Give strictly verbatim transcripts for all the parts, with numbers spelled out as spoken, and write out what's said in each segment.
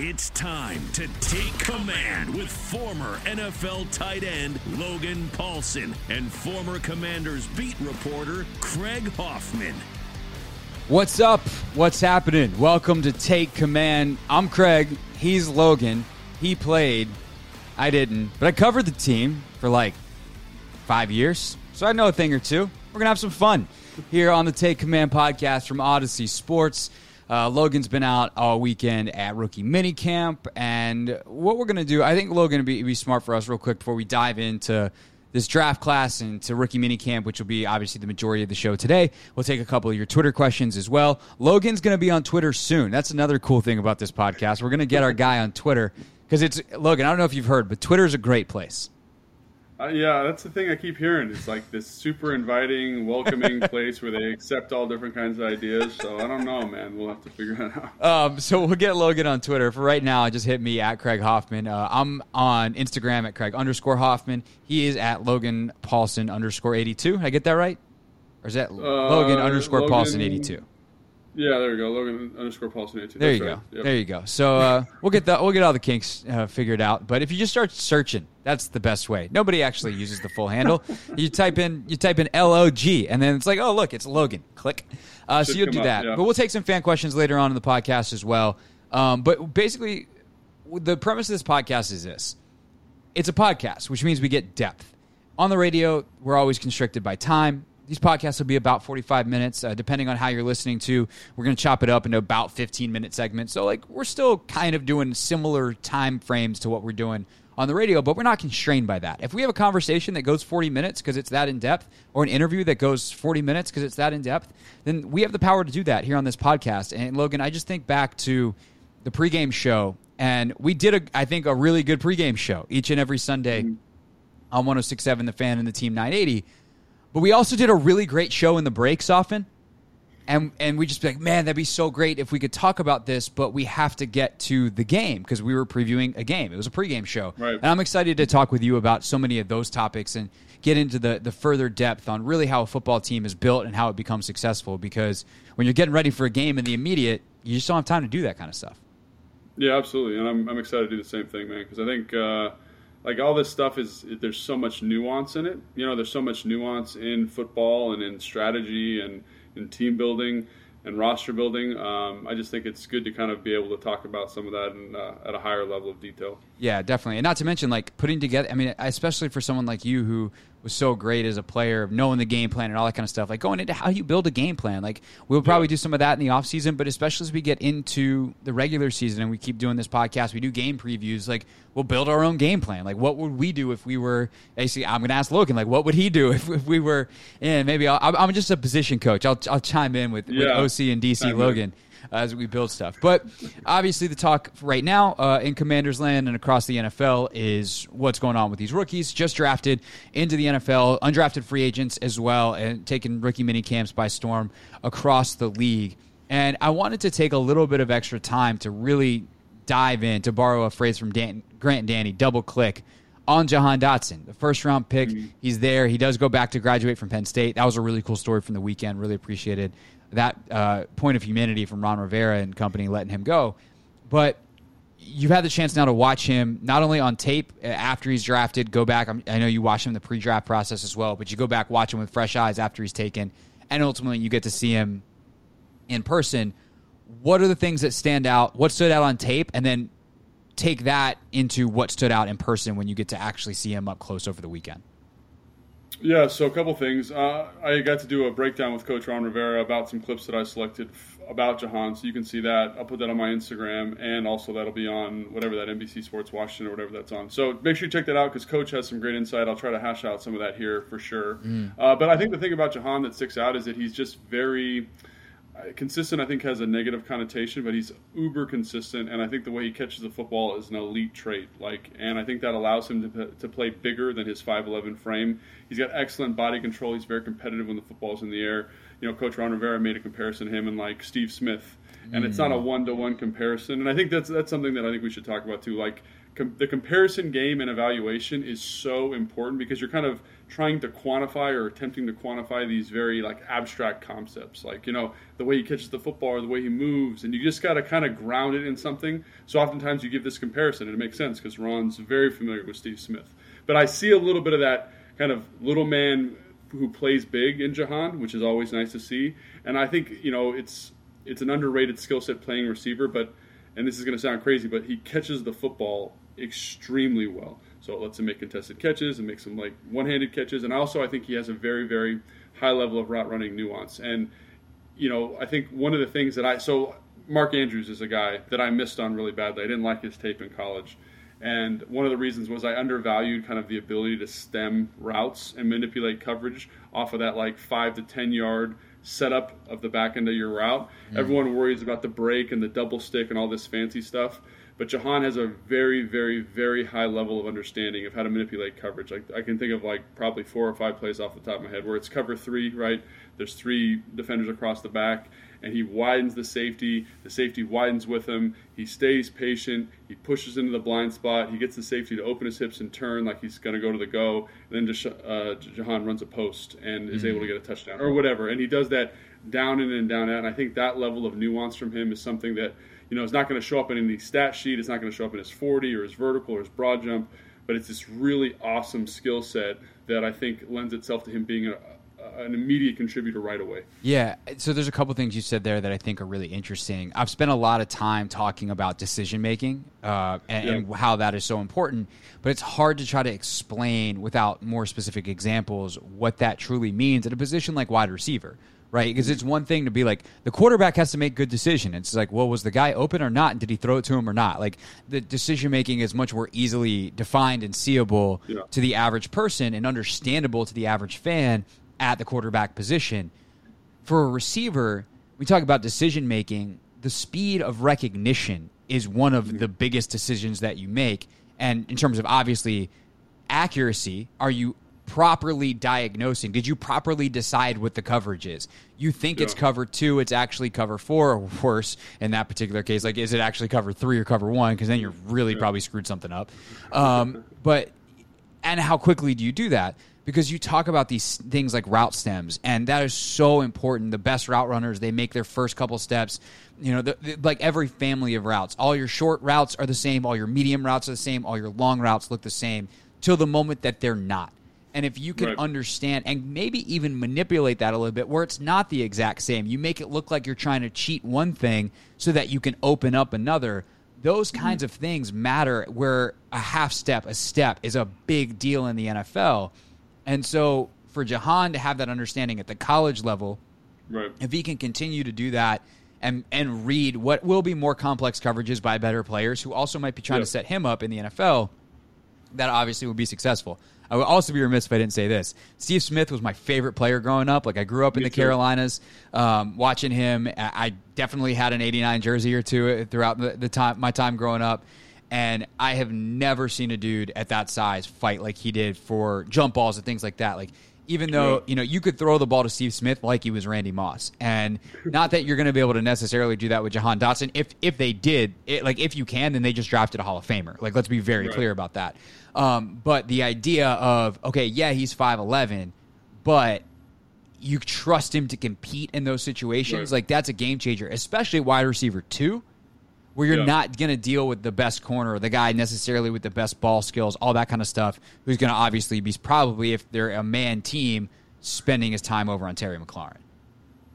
It's time to take command with former N F L tight end Logan Paulsen and former Commanders beat reporter Craig Hoffman. What's up? What's happening? Welcome to Take Command. I'm Craig. He's Logan. He played. I didn't. But I covered the team for like five years, so I know a thing or two. We're going to have some fun here on the Take Command podcast from Odyssey Sports. Uh, Logan's been out all weekend at rookie minicamp, and what we're going to do, I think Logan would be, be smart for us real quick before we dive into this draft class and to rookie minicamp, which will be obviously the majority of the show today. We'll take a couple of your Twitter questions as well. Logan's going to be on Twitter soon. That's another cool thing about this podcast. We're going to get our guy on Twitter because it's, Logan, I don't know if you've heard, but Twitter's a great place. Uh, yeah, that's the thing I keep hearing. It's like this super inviting, welcoming place where they accept all different kinds of ideas. So I don't know, man. We'll have to figure that out. Um, so we'll get Logan on Twitter. For right now, just hit me at Craig Hoffman. Uh, I'm on Instagram at Craig underscore Hoffman. He is at Logan Paulsen underscore eighty-two. Did I get that right? Or is that uh, Logan underscore Logan, Paulsen eighty-two? Yeah, there we go. Logan underscore Paulsen eighty-two. There that's you right. go. Yep. There you go. So uh, we'll get the, we'll get all the kinks uh, figured out. But if you just start searching, that's the best way. Nobody actually uses the full handle. You type in you type in L O G, and then it's like, oh, look, it's Logan. Click. Uh, so you'll do that. Up, yeah. But we'll take some fan questions later on in the podcast as well. Um, but basically, the premise of this podcast is this. It's a podcast, which means we get depth. On the radio, we're always constricted by time. These podcasts will be about forty-five minutes, uh, depending on how you're listening to. We're going to chop it up into about fifteen-minute segments. So, like, we're still kind of doing similar time frames to what we're doing on the radio, but we're not constrained by that. If we have a conversation that goes forty minutes because it's that in-depth, or an interview that goes forty minutes because it's that in-depth, then we have the power to do that here on this podcast. And, Logan, I just think back to the pregame show, and we did, a, I think, a really good pregame show each and every Sunday on one oh six point seven The Fan and the Team nine eighty. But we also did a really great show in the breaks often, and and we just be like, man, that'd be so great if we could talk about this, but we have to get to the game because we were previewing a game. It was a pregame show. Right. And I'm excited to talk with you about so many of those topics and get into the, the further depth on really how a football team is built and how it becomes successful, because when you're getting ready for a game in the immediate, you just don't have time to do that kind of stuff. Yeah, absolutely, and I'm I'm excited to do the same thing, man, because I think uh, – like all this stuff is, there's so much nuance in it. You know, there's so much nuance in football and in strategy and in team building and roster building. Um, I just think it's good to kind of be able to talk about some of that in, uh, at a higher level of detail. Yeah, definitely. And not to mention, like, putting together, I mean, especially for someone like you who was so great as a player, knowing the game plan and all that kind of stuff, like going into how you build a game plan. Like, we'll probably yeah. do some of that in the offseason, but especially as we get into the regular season and we keep doing this podcast, we do game previews, like, we'll build our own game plan. Like, what would we do if we were, basically, I'm going to ask Logan, like, what would he do if, if we were in? Maybe I'll, I'm just a position coach. I'll, I'll chime in with, yeah. with O C and D C I'm Logan. Here. As we build stuff. But obviously the talk right now uh, in Commanders land and across the N F L is what's going on with these rookies just drafted into the N F L, undrafted free agents as well, and taking rookie mini camps by storm across the league. And I wanted to take a little bit of extra time to really dive in, to borrow a phrase from Dan, Grant and Danny, double click on Jahan Dotson, the first-round pick. Mm-hmm. He's there. He does go back to graduate from Penn State. That was a really cool story from the weekend. Really appreciated that uh, point of humanity from Ron Rivera and company letting him go. But you've had the chance now to watch him not only on tape after he's drafted, go back. I'm, I know you watch him in the pre-draft process as well, but you go back, watch him with fresh eyes after he's taken, and ultimately you get to see him in person. What are the things that stand out? What stood out on tape? And then take that into what stood out in person when you get to actually see him up close over the weekend. Yeah, so a couple things. Uh, I got to do a breakdown with Coach Ron Rivera about some clips that I selected f- about Jahan, so you can see that. I'll put that on my Instagram, and also that'll be on whatever that N B C Sports Washington or whatever that's on. So make sure you check that out because Coach has some great insight. I'll try to hash out some of that here for sure. Mm. Uh, but I think the thing about Jahan that sticks out is that he's just very – consistent, I think, has a negative connotation, but he's uber consistent, and I think the way he catches the football is an elite trait. Like, and I think that allows him to to play bigger than his five eleven frame. He's got excellent body control. He's very competitive when the football's in the air. You know, Coach Ron Rivera made a comparison to him and like Steve Smith, and mm. it's not a one-to-one comparison. And I think that's that's something that I think we should talk about too. Like, com- the comparison game and evaluation is so important because you're kind of trying to quantify or attempting to quantify these very like abstract concepts, like, you know, the way he catches the football or the way he moves, and you just got to kind of ground it in something. So oftentimes you give this comparison and it makes sense because Ron's very familiar with Steve Smith. But I see a little bit of that kind of little man who plays big in Jahan, which is always nice to see. And I think, you know, it's it's an underrated skill set playing receiver, but, and this is going to sound crazy, but he catches the football extremely well. So it lets him make contested catches and make some like one-handed catches. And also I think he has a very, very high level of route running nuance. And, you know, I think one of the things that I – so Mark Andrews is a guy that I missed on really badly. I didn't like his tape in college. And one of the reasons was I undervalued kind of the ability to stem routes and manipulate coverage off of that like five to ten yard setup of the back end of your route. Mm. Everyone worries about the break and the double stick and all this fancy stuff. But Jahan has a very, very, very high level of understanding of how to manipulate coverage. I, I can think of like probably four or five plays off the top of my head where it's cover three, right? There's three defenders across the back, and he widens the safety. The safety widens with him. He stays patient. He pushes into the blind spot. He gets the safety to open his hips and turn like he's going to go to the go. And then just, uh, Jahan runs a post and is mm-hmm. able to get a touchdown or whatever. And he does that down in and down out. And I think that level of nuance from him is something that, you know, it's not going to show up in any stat sheet. It's not going to show up in his forty or his vertical or his broad jump. But it's this really awesome skill set that I think lends itself to him being a, a, an immediate contributor right away. Yeah, so there's a couple things you said there that I think are really interesting. I've spent a lot of time talking about decision-making uh, and, yeah. and how that is so important. But it's hard to try to explain without more specific examples what that truly means in a position like wide receiver. Right, because it's one thing to be like, the quarterback has to make good decision. It's like, well, was the guy open or not? And did he throw it to him or not? Like, the decision-making is much more easily defined and seeable yeah. to the average person and understandable to the average fan at the quarterback position. For a receiver, we talk about decision-making. The speed of recognition is one of mm-hmm. the biggest decisions that you make. And in terms of, obviously, accuracy, are you properly diagnosing? Did you properly decide what the coverage is? You think yeah. it's cover two, it's actually cover four, or worse in that particular case. Like, is it actually cover three or cover one? Because then you're really yeah. probably screwed something up. Um, but, and how quickly do you do that? Because you talk about these things like route stems, and that is so important. The best route runners, they make their first couple steps. You know, the, the, like every family of routes, all your short routes are the same, all your medium routes are the same, all your long routes look the same till the moment that they're not. And if you can right. understand and maybe even manipulate that a little bit where it's not the exact same, you make it look like you're trying to cheat one thing so that you can open up another. Those mm-hmm. kinds of things matter, where a half step, a step is a big deal in the N F L. And so for Jahan to have that understanding at the college level, right. if he can continue to do that and, and read what will be more complex coverages by better players who also might be trying yep. to set him up in the N F L, that obviously would be successful. I would also be remiss if I didn't say this. Steve Smith was my favorite player growing up. Like, I grew up in Me the too. Carolinas um, watching him. I definitely had an eighty-nine jersey or two throughout the, the time my time growing up. And I have never seen a dude at that size fight like he did for jump balls and things like that. Like, even though, you know, you could throw the ball to Steve Smith like he was Randy Moss. And not that you're going to be able to necessarily do that with Jahan Dotson. If if they did, it, like, if you can, then they just drafted a Hall of Famer. Like, let's be very right. clear about that. Um, but the idea of, okay, yeah, he's five eleven, but you trust him to compete in those situations. Right. Like, that's a game changer, especially wide receiver two, where you're yeah. not going to deal with the best corner, the guy necessarily with the best ball skills, all that kind of stuff, who's going to obviously be probably, if they're a man team, spending his time over on Terry McLaurin.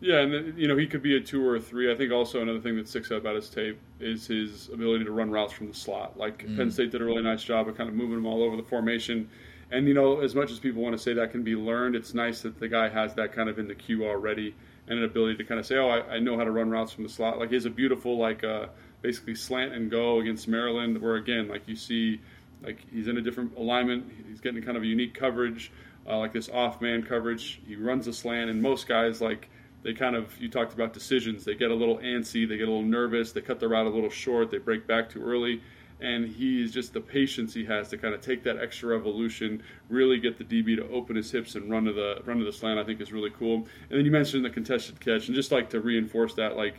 Yeah, and, you know, he could be a two or a three. I think also another thing that sticks out about his tape is his ability to run routes from the slot. Like, mm. Penn State did a really nice job of kind of moving him all over the formation. And, you know, as much as people want to say that can be learned, it's nice that the guy has that kind of in the queue already and an ability to kind of say, oh, I, I know how to run routes from the slot. Like, he has a beautiful, like, uh, basically slant and go against Maryland where, again, like you see, like he's in a different alignment. He's getting kind of a unique coverage, uh, like this off-man coverage. He runs a slant, and most guys, like, they kind of, you talked about decisions. They get a little antsy. They get a little nervous. They cut the route a little short. They break back too early. And he's just the patience he has to kind of take that extra revolution, really get the D B to open his hips and run to the run to the slant, I think is really cool. And then you mentioned the contested catch, and just like to reinforce that, like,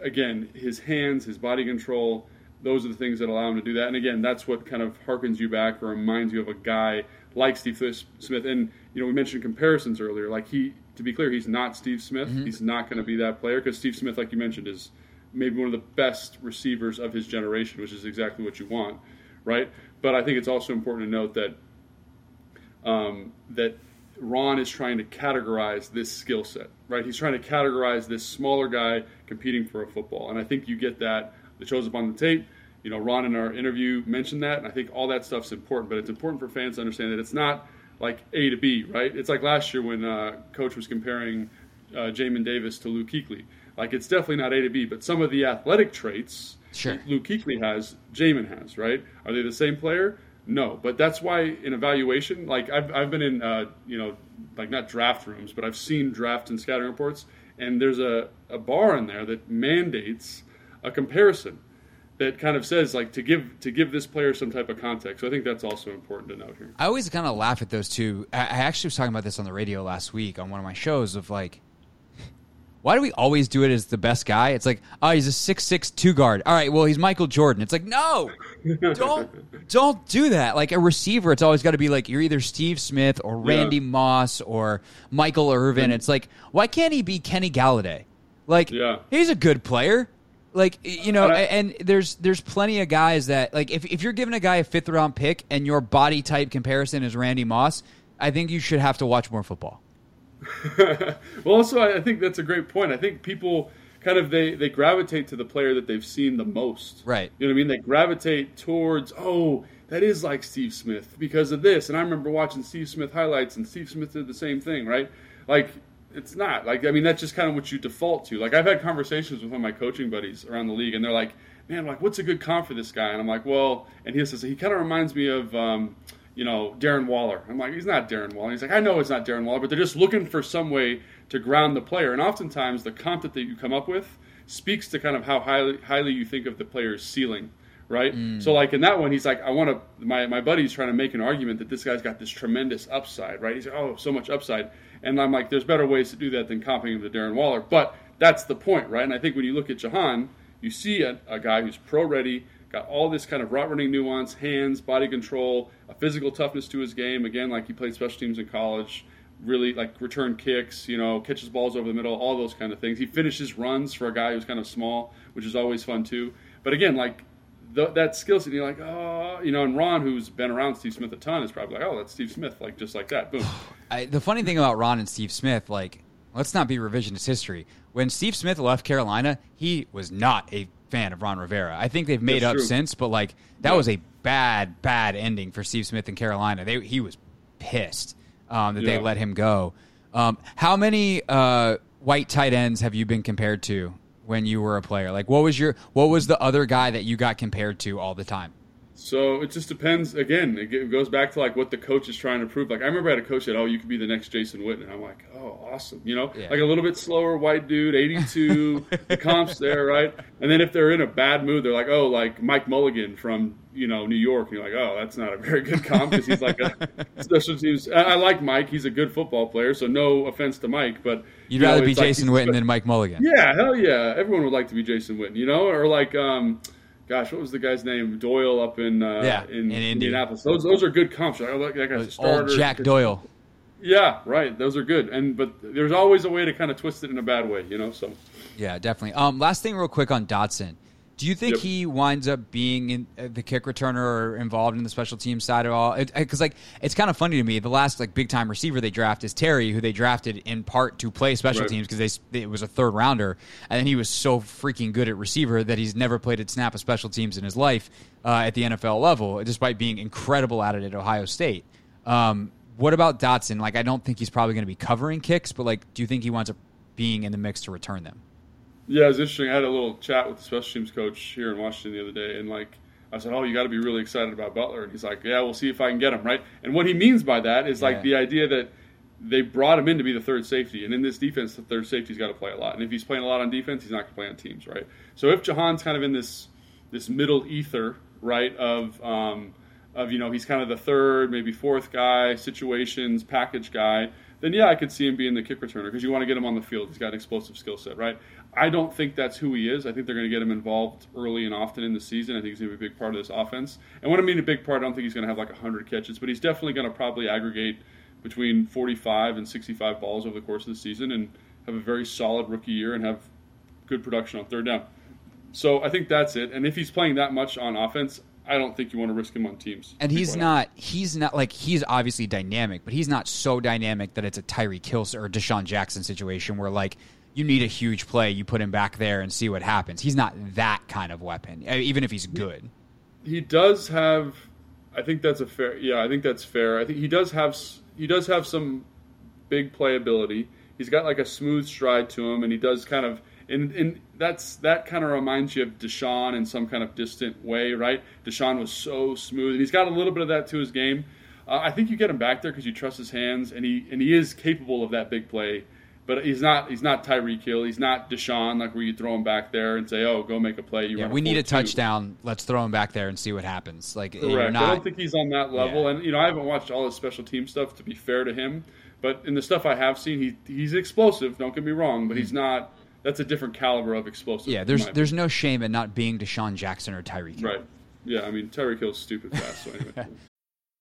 again, his hands, his body control, those are the things that allow him to do that. And again, that's what kind of harkens you back or reminds you of a guy like Steve Smith. And, you know, we mentioned comparisons earlier. Like, he, to be clear, he's not Steve Smith. Mm-hmm. He's not going to be that player because Steve Smith, like you mentioned, is maybe one of the best receivers of his generation, which is exactly what you want, right? But I think it's also important to note that um, that Ron is trying to categorize this skill set, right? He's trying to categorize this smaller guy competing for a football. And I think you get that. It shows up on the tape. You know, Ron in our interview mentioned that, and I think all that stuff's important. But it's important for fans to understand that it's not like A to B, right? It's like last year when uh, Coach was comparing uh, Jamin Davis to Luke Kuechly. Like, it's definitely not A to B, but some of the athletic traits sure. Luke Kuechly has, Jamin has, right? Are they the same player? No. But that's why in evaluation, like I've I've been in, uh, you know, like not draft rooms, but I've seen draft and scouting reports, and there's a, a bar in there that mandates a comparison that kind of says, like, to give to give this player some type of context. So I think that's also important to note here. I always kind of laugh at those two. I actually was talking about this on the radio last week on one of my shows of, like, why do we always do it as the best guy? It's like, oh, he's a six six two guard. All right, well, he's Michael Jordan. It's like, no, don't don't do that. Like a receiver, it's always got to be like, you're either Steve Smith or Randy yeah. Moss or Michael Irvin. Yeah. It's like, why can't he be Kenny Galladay? Like, yeah. he's a good player. Like, you know, and there's there's plenty of guys that, like, if, if you're giving a guy a fifth-round pick and your body type comparison is Randy Moss, I think you should have to watch more football. Well, also, I think that's a great point. I think people kind of, they, they gravitate to the player that they've seen the most. Right. You know what I mean? They gravitate towards, oh, that is like Steve Smith because of this. And I remember watching Steve Smith highlights, and Steve Smith did the same thing, right? Like, it's not. Like, I mean, that's just kind of what you default to. Like, I've had conversations with one of my coaching buddies around the league, and they're like, man, like, what's a good comp for this guy? And I'm like, well, and he says, he kind of reminds me of um, – you know, Darren Waller. I'm like, he's not Darren Waller. He's like, I know it's not Darren Waller, but they're just looking for some way to ground the player. And oftentimes the comp that you come up with speaks to kind of how highly highly you think of the player's ceiling, right? Mm. So, like, in that one, he's like, I want to – my my buddy's trying to make an argument that this guy's got this tremendous upside, right? He's like, oh, so much upside. And I'm like, there's better ways to do that than comping him to Darren Waller. But that's the point, right? And I think when you look at Jahan, you see a, a guy who's pro-ready, got all this kind of route running nuance, hands, body control, a physical toughness to his game. Again, like, he played special teams in college, really, like, return kicks, you know, catches balls over the middle, all those kind of things. He finishes runs for a guy who's kind of small, which is always fun too. But again, like, the, that skill set, you're like, oh, you know, and Ron, who's been around Steve Smith a ton, is probably like, oh, that's Steve Smith, like, just like that, boom. I, the funny thing about Ron and Steve Smith, like, let's not be revisionist history. When Steve Smith left Carolina, he was not a fan of Ron Rivera. I think they've made That's up true. since, but like that yeah. was a bad, bad ending for Steve Smith in Carolina. They he was pissed um, that yeah. they let him go. Um, how many uh, white tight ends have you been compared to when you were a player? Like, what was your what was the other guy that you got compared to all the time? So it just depends. Again, it goes back to like what the coach is trying to prove. Like, I remember I had a coach that, oh, you could be the next Jason Witten. I'm like, oh, awesome. You know, yeah. like a little bit slower white dude, eighty-two, the comp's there, right? And then if they're in a bad mood, they're like, oh, like Mike Mulligan from, you know, New York. And you're like, oh, that's not a very good comp because he's like a special teams. I like Mike. He's a good football player, so no offense to Mike. But You'd you rather know, be Jason like, Witten than Mike Mulligan. Yeah, hell yeah. Everyone would like to be Jason Witten, you know, or like – um gosh, what was the guy's name? Doyle up in uh, yeah, in, in Indianapolis. Those those are good comps. Right? Like, that guy's a starter. Old Jack Doyle. Yeah, right. Those are good. And but there's always a way to kind of twist it in a bad way, you know. So yeah, definitely. Um, last thing, real quick on Dotson. Do you think yep. he winds up being in, uh, the kick returner or involved in the special team side at all? Because it, like it's kind of funny to me. The last like big time receiver they draft is Terry, who they drafted in part to play special right. teams because they it was a third rounder, and then he was so freaking good at receiver that he's never played a snap of special teams in his life uh, at the N F L level, despite being incredible at it at Ohio State. Um, what about Dotson? Like, I don't think he's probably going to be covering kicks, but, like, do you think he winds up being in the mix to return them? Yeah, it's interesting. I had a little chat with the special teams coach here in Washington the other day, and, like, I said, oh, you got to be really excited about Butler. And he's like, yeah, we'll see if I can get him, right? And what he means by that is, yeah. like, the idea that they brought him in to be the third safety. And in this defense, the third safety's got to play a lot. And if he's playing a lot on defense, he's not going to play on teams, right? So if Jahan's kind of in this this middle ether, right, of, um, of you know, he's kind of the third, maybe fourth guy, situations, package guy, then, yeah, I could see him being the kick returner because you want to get him on the field. He's got an explosive skill set, right? I don't think that's who he is. I think they're going to get him involved early and often in the season. I think he's going to be a big part of this offense. And when I mean a big part, I don't think he's going to have like one hundred catches, but he's definitely going to probably aggregate between forty-five and sixty-five balls over the course of the season and have a very solid rookie year and have good production on third down. So I think that's it. And if he's playing that much on offense, I don't think you want to risk him on teams. And he's not, he's not like, he's obviously dynamic, but he's not so dynamic that it's a Tyreek Hill or DeSean Jackson situation where like, you need a huge play, you put him back there and see what happens. He's not that kind of weapon, even if he's good. He does have, I think that's a fair, yeah, I think that's fair. I think he does have, he does have some big playability. He's got like a smooth stride to him, and he does kind of, and, and that's, that kind of reminds you of DeSean in some kind of distant way, right? DeSean was so smooth, and he's got a little bit of that to his game. Uh, I think you get him back there because you trust his hands, and he, and he is capable of that big play. But he's not he's not Tyreek Hill. He's not DeSean, like where you throw him back there and say, oh, go make a play. You yeah, we need a touchdown. Two. Let's throw him back there and see what happens. Like, correct. Not, I don't think he's on that level. Yeah. And, you know, I haven't watched all his special team stuff, to be fair to him. But in the stuff I have seen, he he's explosive. Don't get me wrong. But mm-hmm. he's not – that's a different caliber of explosive. Yeah, there's there's no shame in not being DeSean Jackson or Tyreek Hill. Right. Yeah, I mean, Tyreek Hill's stupid fast. So anyway.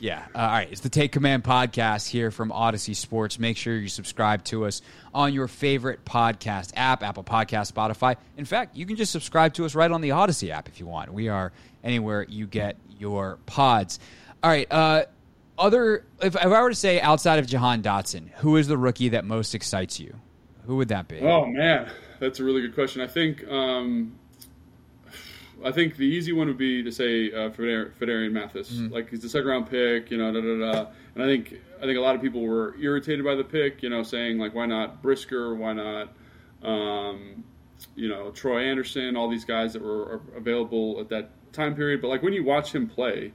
Yeah. Uh, all right. It's the Take Command Podcast here from Odyssey Sports. Make sure you subscribe to us on your favorite podcast app, Apple Podcasts, Spotify. In fact, you can just subscribe to us right on the Odyssey app if you want. We are anywhere you get your pods. All right. Uh, other, if, if I were to say outside of Jahan Dotson, who is the rookie that most excites you? Who would that be? Oh, man. That's a really good question. I think um I think the easy one would be to say uh, Phidarian Mathis. Mm-hmm. Like, he's the second-round pick, you know, da-da-da. And I think I think a lot of people were irritated by the pick, you know, saying, like, why not Brisker, why not, um, you know, Troy Anderson, all these guys that were available at that time period. But, like, when you watch him play,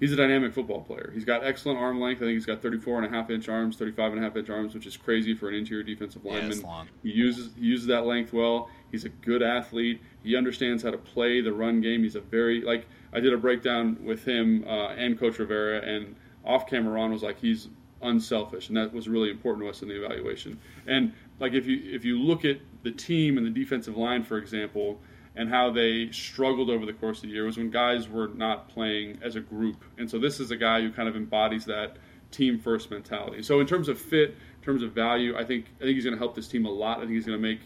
he's a dynamic football player. He's got excellent arm length. I think he's got thirty-four and a half inch arms, thirty-five and a half inch arms, which is crazy for an interior defensive lineman. Yeah, it's long. He uses, he uses that length well. He's a good athlete. He understands how to play the run game. He's a very, like, I did a breakdown with him uh, and Coach Rivera, and off camera Ron was like, he's unselfish, and that was really important to us in the evaluation. And, like, if you if you look at the team and the defensive line, for example, and how they struggled over the course of the year was when guys were not playing as a group. And so this is a guy who kind of embodies that team-first mentality. So in terms of fit, in terms of value, I think I think he's going to help this team a lot. I think he's going to make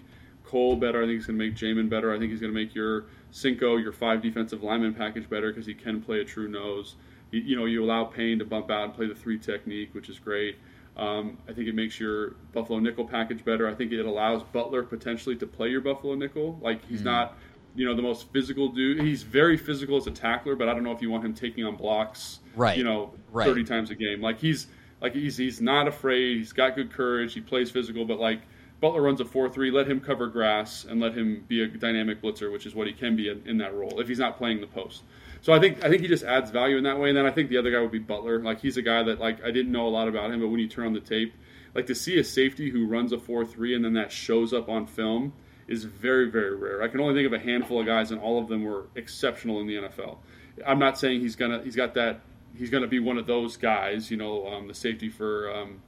Cole better. I think he's going to make Jamin better. I think he's going to make your Cinco, your five defensive lineman package better because he can play a true nose. You, you know, you allow Payne to bump out and play the three technique, which is great. Um, I think it makes your Buffalo nickel package better. I think it allows Butler potentially to play your Buffalo nickel. Like, he's mm-hmm. not, you know, the most physical dude. He's very physical as a tackler, but I don't know if you want him taking on blocks, right. you know, right. thirty times a game. Like, he's like he's he's not afraid. He's got good courage. He plays physical, but, like, Butler runs a four three, let him cover grass and let him be a dynamic blitzer, which is what he can be in, in that role if he's not playing the post. So I think I think he just adds value in that way. And then I think the other guy would be Butler. Like, he's a guy that, like, I didn't know a lot about him, but when you turn on the tape, like, to see a safety who runs a four three and then that shows up on film is very, very rare. I can only think of a handful of guys, and all of them were exceptional in the N F L. I'm not saying he's gonna he's got that he's gonna be one of those guys. You know, um, the safety for um,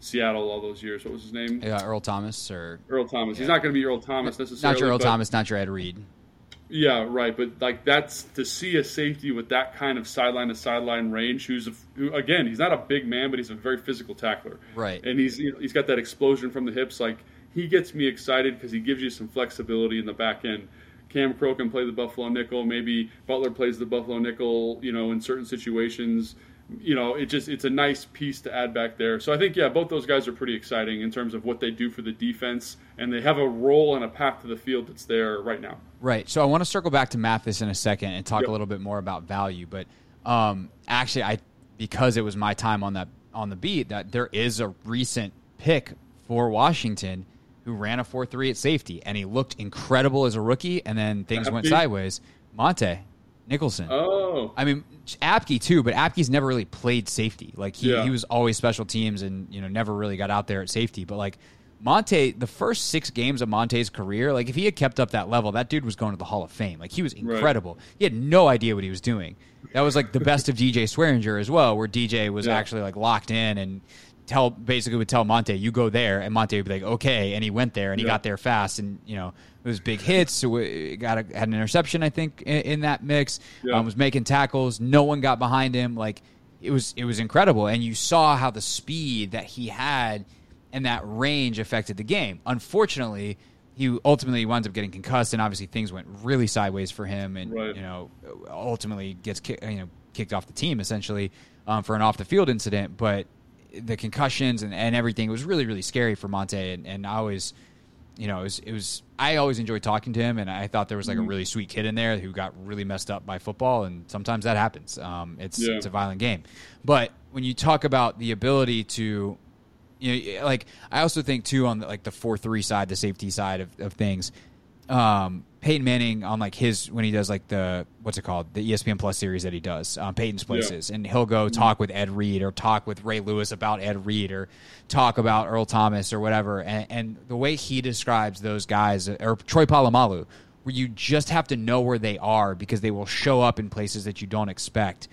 Seattle all those years. What was his name? Yeah, Earl Thomas or Earl Thomas. Yeah. He's not gonna be Earl Thomas necessarily. Not your Earl but, Thomas, not your Ed Reed. Yeah, right. But like, that's to see a safety with that kind of sideline to sideline range. Who's a, who, again, he's not a big man, but he's a very physical tackler. Right. And he's you know, he's got that explosion from the hips. Like, he gets me excited because he gives you some flexibility in the back end. Cam Crow can play the Buffalo nickel. Maybe Butler plays the Buffalo nickel, you know, in certain situations. You know, it just it's a nice piece to add back there. So I think, yeah, both those guys are pretty exciting in terms of what they do for the defense. And they have a role and a path to the field that's there right now. Right. So I want to circle back to Mathis in a second and talk yep. a little bit more about value. But um, actually, I because it was my time on that on the beat, that there is a recent pick for Washington who ran a four three at safety, and he looked incredible as a rookie, and then things Apke. went sideways. Monte Nicholson. Oh. I mean, Apke too, but Apke's never really played safety. Like, he, yeah. he was always special teams and, you know, never really got out there at safety. But, like, Monte, the first six games of Monte's career, like, if he had kept up that level, that dude was going to the Hall of Fame. Like, he was incredible. Right. He had no idea what he was doing. That was, like, the best of D J Swearinger as well, where D J was yeah. actually, like, locked in and tell basically would tell Monte, you go there, and Monte would be like, okay, and he went there, and he yeah. got there fast, and, you know, it was big hits, so we got a, had an interception, I think, in, in that mix, yeah. um, was making tackles, no one got behind him, like, it was it was incredible, and you saw how the speed that he had and that range affected the game. Unfortunately, he ultimately winds up getting concussed, and obviously things went really sideways for him, and, right. you know, ultimately gets ki- you know kicked off the team, essentially, um, for an off-the-field incident, but the concussions and, and everything, it was really, really scary for Monte. And, and I always, you know, it was, it was, I always enjoyed talking to him, and I thought there was like mm-hmm. a really sweet kid in there who got really messed up by football. And sometimes that happens. Um, it's, yeah. it's a violent game. But when you talk about the ability to, you know, like, I also think too on the, like the four, three side, the safety side of, of things, um, Peyton Manning on like his, when he does like the, what's it called? The E S P N Plus series that he does, um, Peyton's Places. Yeah. And he'll go talk with Ed Reed or talk with Ray Lewis about Ed Reed or talk about Earl Thomas or whatever. And, and the way he describes those guys, or Troy Polamalu, where you just have to know where they are because they will show up in places that you don't expect.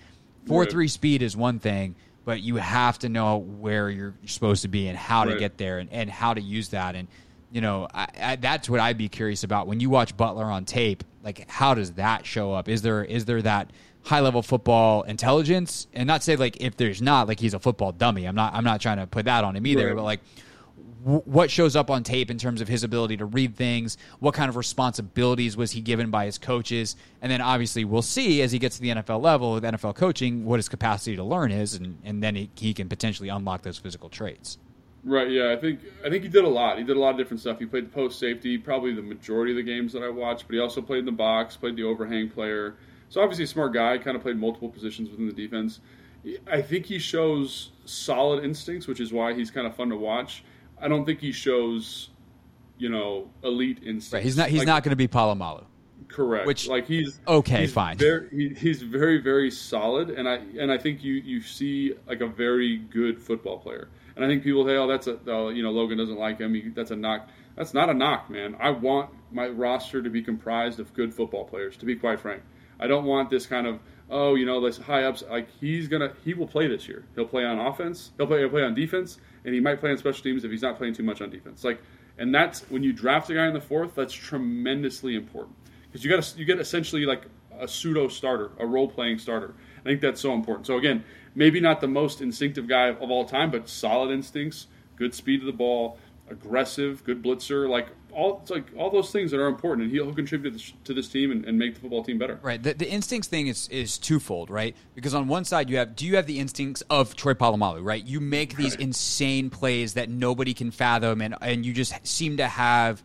four three right. speed is one thing, but you have to know where you're supposed to be and how right. to get there and, and how to use that. And, you know, I, I, that's what I'd be curious about when you watch Butler on tape. Like, how does that show up? Is there is there that high level football intelligence? And not say like if there's not, like he's a football dummy. I'm not I'm not trying to put that on him either. Right. But like, w- what shows up on tape in terms of his ability to read things? What kind of responsibilities was he given by his coaches? And then obviously we'll see as he gets to the N F L level with N F L coaching what his capacity to learn is, and and then he, he can potentially unlock those physical traits. Right, yeah, I think I think he did a lot. He did a lot of different stuff. He played post safety, probably the majority of the games that I watched, but he also played in the box, played the overhang player. So obviously a smart guy, kind of played multiple positions within the defense. I think he shows solid instincts, which is why he's kind of fun to watch. I don't think he shows, you know, elite instincts. Right, he's not he's like, not going to be Polamalu. Correct. Which, like, he's okay, he's fine. Very, he, he's very, very solid, and I and I think you you see like a very good football player. And I think people say, oh, that's a, oh, you know, Logan doesn't like him. He, that's a knock. That's not a knock, man. I want my roster to be comprised of good football players, to be quite frank. I don't want this kind of, oh, you know, this high ups. Like, he's going to, he will play this year. He'll play on offense. He'll play, he'll play on defense. And he might play on special teams if he's not playing too much on defense. Like, and that's, when you draft a guy in the fourth, that's tremendously important. Because you got you get essentially like a pseudo starter, a role-playing starter. I think that's so important. So, again, maybe not the most instinctive guy of all time, but solid instincts, good speed to the ball, aggressive, good blitzer, like all it's like all those things that are important, and he'll contribute to this team and, and make the football team better. Right. The, the instincts thing is is twofold, right? Because on one side you have do you have the instincts of Troy Polamalu, right? You make these right. insane plays that nobody can fathom, and and you just seem to have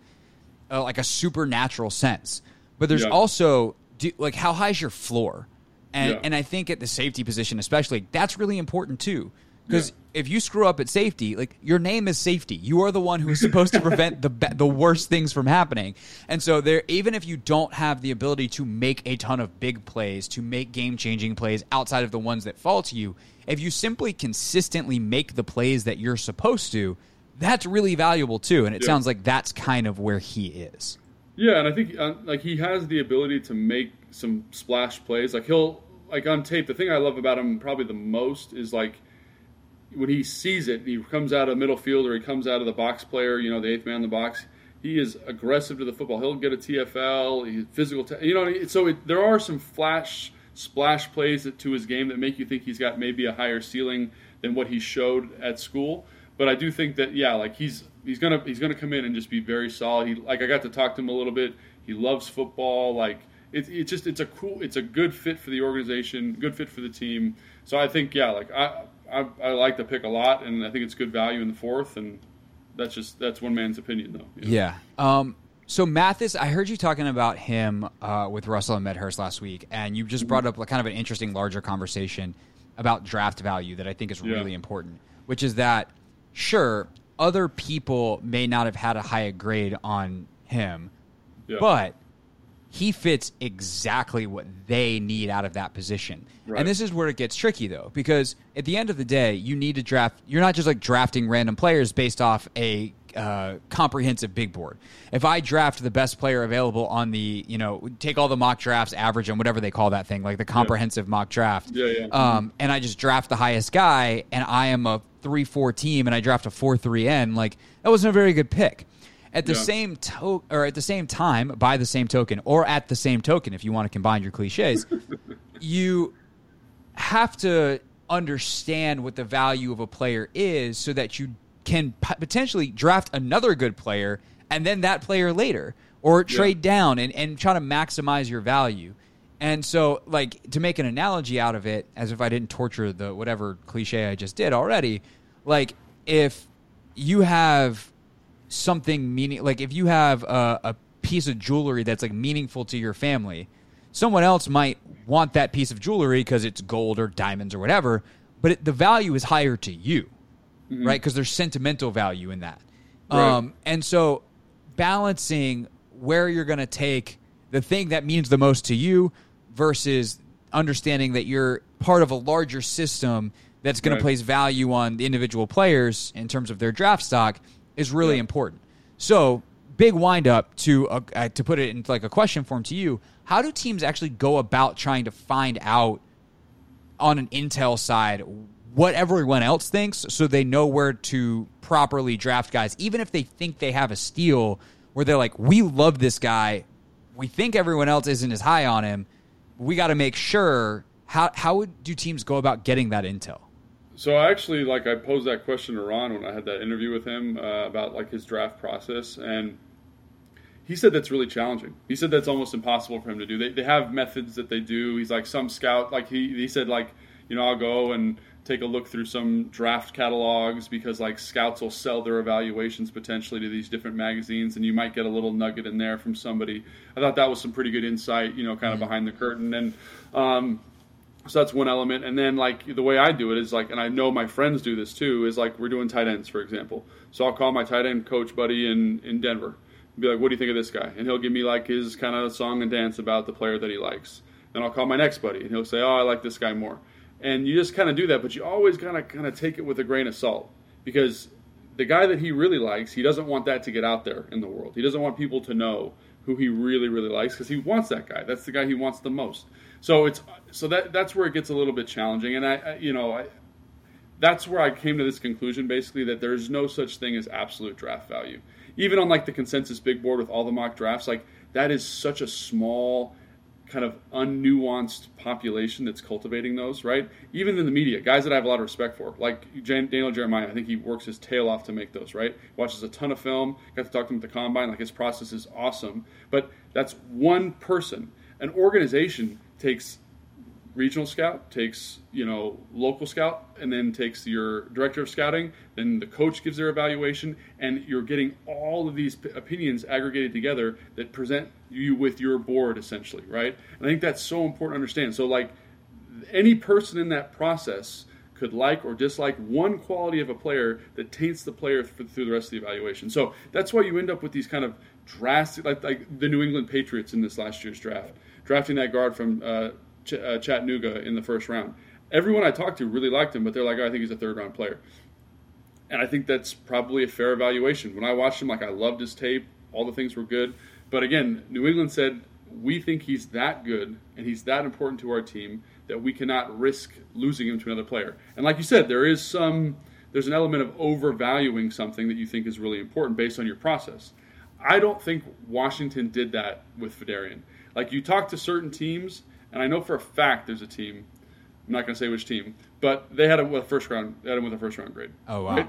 uh, like a supernatural sense. But there's yeah. also do, like how high is your floor? And, yeah. and I think at the safety position especially, that's really important too. Because yeah. if you screw up at safety, like, your name is safety. You are the one who is supposed to prevent the be- the worst things from happening. And so there, even if you don't have the ability to make a ton of big plays, to make game-changing plays outside of the ones that fall to you, if you simply consistently make the plays that you're supposed to, that's really valuable too. And it yeah. sounds like that's kind of where he is. Yeah, and I think uh, like he has the ability to make some splash plays. Like he'll like on tape. The thing I love about him probably the most is like when he sees it, he comes out of middle field or he comes out of the box player. You know, the eighth man in the box. He is aggressive to the football. He'll get a T F L, he's physical. T- you know, so it, there are some flash splash plays to his game that make you think he's got maybe a higher ceiling than what he showed at school. But I do think that, yeah, like he's he's gonna he's gonna come in and just be very solid. He, like I got to talk to him a little bit. He loves football. Like it's it just it's a cool it's a good fit for the organization, good fit for the team. So I think yeah, like I, I I like the pick a lot, and I think it's good value in the fourth. And that's just that's one man's opinion though. You know? Yeah. Um. So Mathis, I heard you talking about him uh, with Russell and Medhurst last week, and you just brought up a, kind of an interesting larger conversation about draft value that I think is really yeah. important, which is that. Sure, other people may not have had a higher grade on him, yeah. but he fits exactly what they need out of that position. Right. And this is where it gets tricky, though, because at the end of the day, you need to draft. You're not just like drafting random players based off a uh, comprehensive big board. If I draft the best player available on the, you know, take all the mock drafts, average and whatever they call that thing, like the comprehensive yeah. mock draft, yeah, yeah. Um, and I just draft the highest guy, and I am a three four team and I draft a four three end, like that wasn't a very good pick. At the yeah. same to- or at the same time, by the same token, or at the same token, if you want to combine your cliches, you have to understand what the value of a player is so that you can p- potentially draft another good player and then that player later, or trade yeah. down and, and try to maximize your value. And so, like, to make an analogy out of it, as if I didn't torture the whatever cliche I just did already, like, if you have something meaning, like, if you have a, a piece of jewelry that's, like, meaningful to your family, someone else might want that piece of jewelry because it's gold or diamonds or whatever, but it, the value is higher to you, mm-hmm. right? Because there's sentimental value in that. Right. Um, and so balancing where you're going to take the thing that means the most to you versus understanding that you're part of a larger system that's going right. to place value on the individual players in terms of their draft stock is really yeah. important. So big wind up to uh, to put it in like a question form to you. How do teams actually go about trying to find out on an intel side what everyone else thinks so they know where to properly draft guys, even if they think they have a steal where they're like, we love this guy. We think everyone else isn't as high on him. We got to make sure. How how would, do teams go about getting that intel? So I actually, like, I posed that question to Ron when I had that interview with him uh, about, like, his draft process. And he said that's really challenging. He said that's almost impossible for him to do. They they have methods that they do. He's like some scout. Like, he, he said, like, you know, I'll go and take a look through some draft catalogs because, like, scouts will sell their evaluations potentially to these different magazines, and you might get a little nugget in there from somebody. I thought that was some pretty good insight, you know, kind of behind the curtain. And um, so that's one element. And then, like, the way I do it is, like, and I know my friends do this too, is, like, we're doing tight ends, for example. So I'll call my tight end coach buddy in, in Denver and be like, what do you think of this guy? And he'll give me, like, his kind of song and dance about the player that he likes. Then I'll call my next buddy, and he'll say, oh, I like this guy more. And you just kind of do that, but you always kind of kind of take it with a grain of salt, because the guy that he really likes, he doesn't want that to get out there in the world. He doesn't want people to know who he really, really likes, because he wants that guy. That's the guy he wants the most. So it's so that that's where it gets a little bit challenging. And I, I you know, I, that's where I came to this conclusion, basically, that there's no such thing as absolute draft value. Even on, like, the consensus big board with all the mock drafts, like, that is such a small kind of unnuanced population that's cultivating those, right? Even in the media, guys that I have a lot of respect for, like Daniel Jeremiah, I think he works his tail off to make those, right? Watches a ton of film, got to talk to him at the Combine, like his process is awesome. But that's one person. An organization takes regional scout, takes, you know, local scout, and then takes your director of scouting, then the coach gives their evaluation, and you're getting all of these p- opinions aggregated together that present you with your board, essentially, right? And I think that's so important to understand. So, like, any person in that process could like or dislike one quality of a player that taints the player for, through the rest of the evaluation. So that's why you end up with these kind of drastic, like, like the New England Patriots in this last year's draft, drafting that guard from uh, Ch- uh, Chattanooga in the first round. Everyone I talked to really liked him, but they're like, oh, I think he's a third-round player. And I think that's probably a fair evaluation. When I watched him, like, I loved his tape. All the things were good. But again, New England said, we think he's that good and he's that important to our team that we cannot risk losing him to another player. And like you said, there is some, there's an element of overvaluing something that you think is really important based on your process. I don't think Washington did that with Phidarian. Like, you talk to certain teams, and I know for a fact there's a team, I'm not going to say which team, but they had him with a first round, they had him with a first round grade. Oh, wow. Right?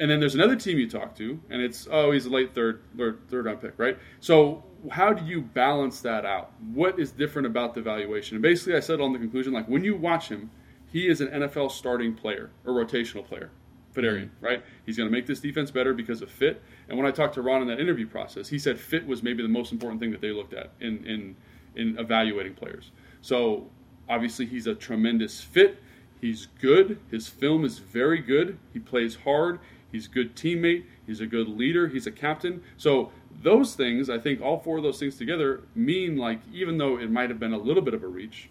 And then there's another team you talk to, and it's, oh, he's a late third, third, third round pick, right? So how do you balance that out? What is different about the evaluation? And basically, I said on the conclusion, like, when you watch him, he is an N F L starting player or rotational player, Phidarian, mm-hmm. right? He's going to make this defense better because of fit. And when I talked to Ron in that interview process, he said fit was maybe the most important thing that they looked at in in, in evaluating players. So obviously, he's a tremendous fit. He's good. His film is very good. He plays hard. He's a good teammate. He's a good leader. He's a captain. So those things, I think all four of those things together mean, like, even though it might have been a little bit of a reach,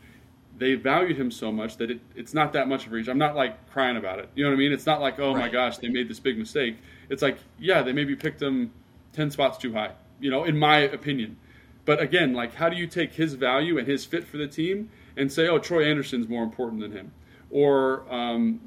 they valued him so much that it, it's not that much of a reach. I'm not, like, crying about it. You know what I mean? It's not like, oh, right. my gosh, they made this big mistake. It's like, yeah, they maybe picked him ten spots too high, you know, in my opinion. But, again, like, how do you take his value and his fit for the team and say, oh, Troy Anderson's more important than him? Or um,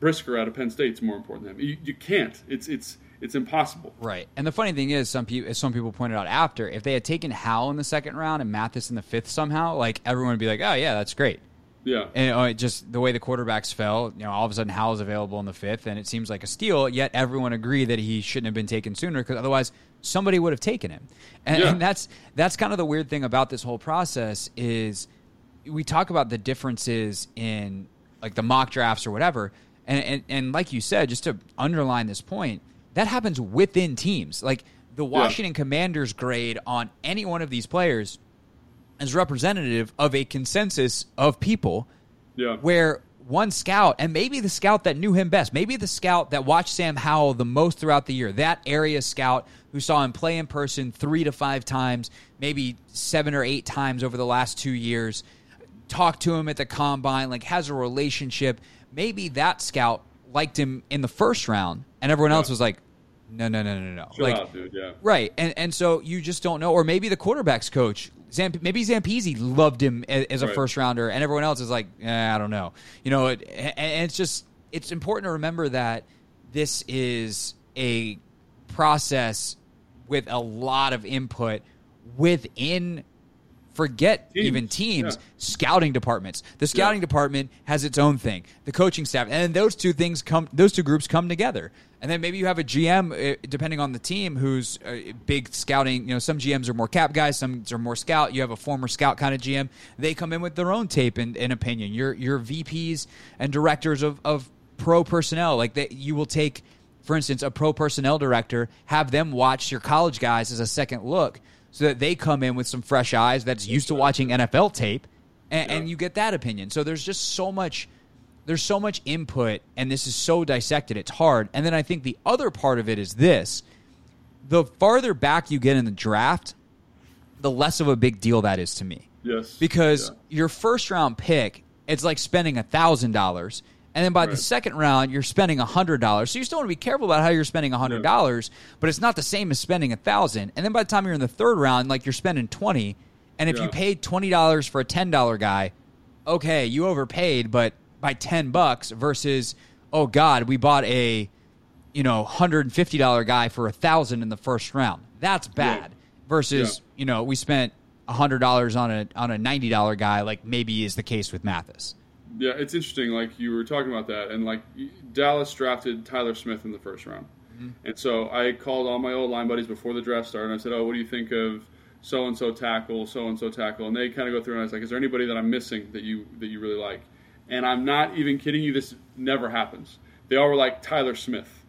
Brisker out of Penn State's more important than him. You, you can't. It's it's it's impossible. Right. And the funny thing is, some people, as some people pointed out after, if they had taken Howell in the second round and Mathis in the fifth somehow, like, everyone would be like, oh, yeah, that's great. Yeah. And uh, just the way the quarterbacks fell, you know, all of a sudden Howell's available in the fifth, and it seems like a steal, yet everyone agreed that he shouldn't have been taken sooner because otherwise somebody would have taken him. And, yeah. and that's that's kind of the weird thing about this whole process is – we talk about the differences in, like, the mock drafts or whatever. And, and, and like you said, just to underline this point, that happens within teams. Like, the Washington yeah. Commanders grade on any one of these players is representative of a consensus of people yeah. where one scout, and maybe the scout that knew him best, maybe the scout that watched Sam Howell the most throughout the year, that area scout who saw him play in person three to five times, maybe seven or eight times over the last two years, talked to him at the combine, like, has a relationship. Maybe that scout liked him in the first round, and everyone yeah. else was like, no, no, no, no, no. Chill like, out, dude, yeah. Right, and and so you just don't know. Or maybe the quarterback's coach, Zamp- maybe Zampezi loved him as, as a right. first-rounder, and everyone else is like, eh, I don't know. You know, it, and it's just, it's important to remember that this is a process with a lot of input within Forget teams. even teams, yeah. scouting departments. The scouting yeah. department has its own thing. The coaching staff, and then those two things come, those two groups come together. And then maybe you have a G M, depending on the team, who's a big scouting. You know, some G Ms are more cap guys, some are more scout. You have a former scout kind of G M. They come in with their own tape and, and opinion. Your your V Ps and directors of of pro personnel, like that, you will take, for instance, a pro personnel director, have them watch your college guys as a second look, so that they come in with some fresh eyes that's used to watching N F L tape, and, yeah. and you get that opinion. So there's just so much there's so much input, and this is so dissected, it's hard. And then I think the other part of it is this. The farther back you get in the draft, the less of a big deal that is to me. Yes. Because yeah. your first-round pick, it's like spending one thousand dollars, and then by right. the second round, you're spending one hundred dollars. So you still want to be careful about how you're spending one hundred dollars, yeah. but it's not the same as spending one thousand dollars. And then by the time you're in the third round, like, you're spending twenty dollars. And if yeah. you paid twenty dollars for a ten dollars guy, okay, you overpaid, but by ten bucks versus, oh, God, we bought a, you know, one hundred fifty dollars guy for one thousand dollars in the first round. That's bad. Yeah. Versus, yeah. you know, we spent one hundred dollars on a on a ninety dollars guy, like maybe is the case with Mathis. Yeah, it's interesting, like, you were talking about that, and, like, Dallas drafted Tyler Smith in the first round. Mm-hmm. And so I called all my old line buddies before the draft started, and I said, oh, what do you think of so-and-so tackle, so-and-so tackle? And they kind of go through, and I was like, is there anybody that I'm missing that you that you really like? And I'm not even kidding you, this never happens. They all were like, Tyler Smith.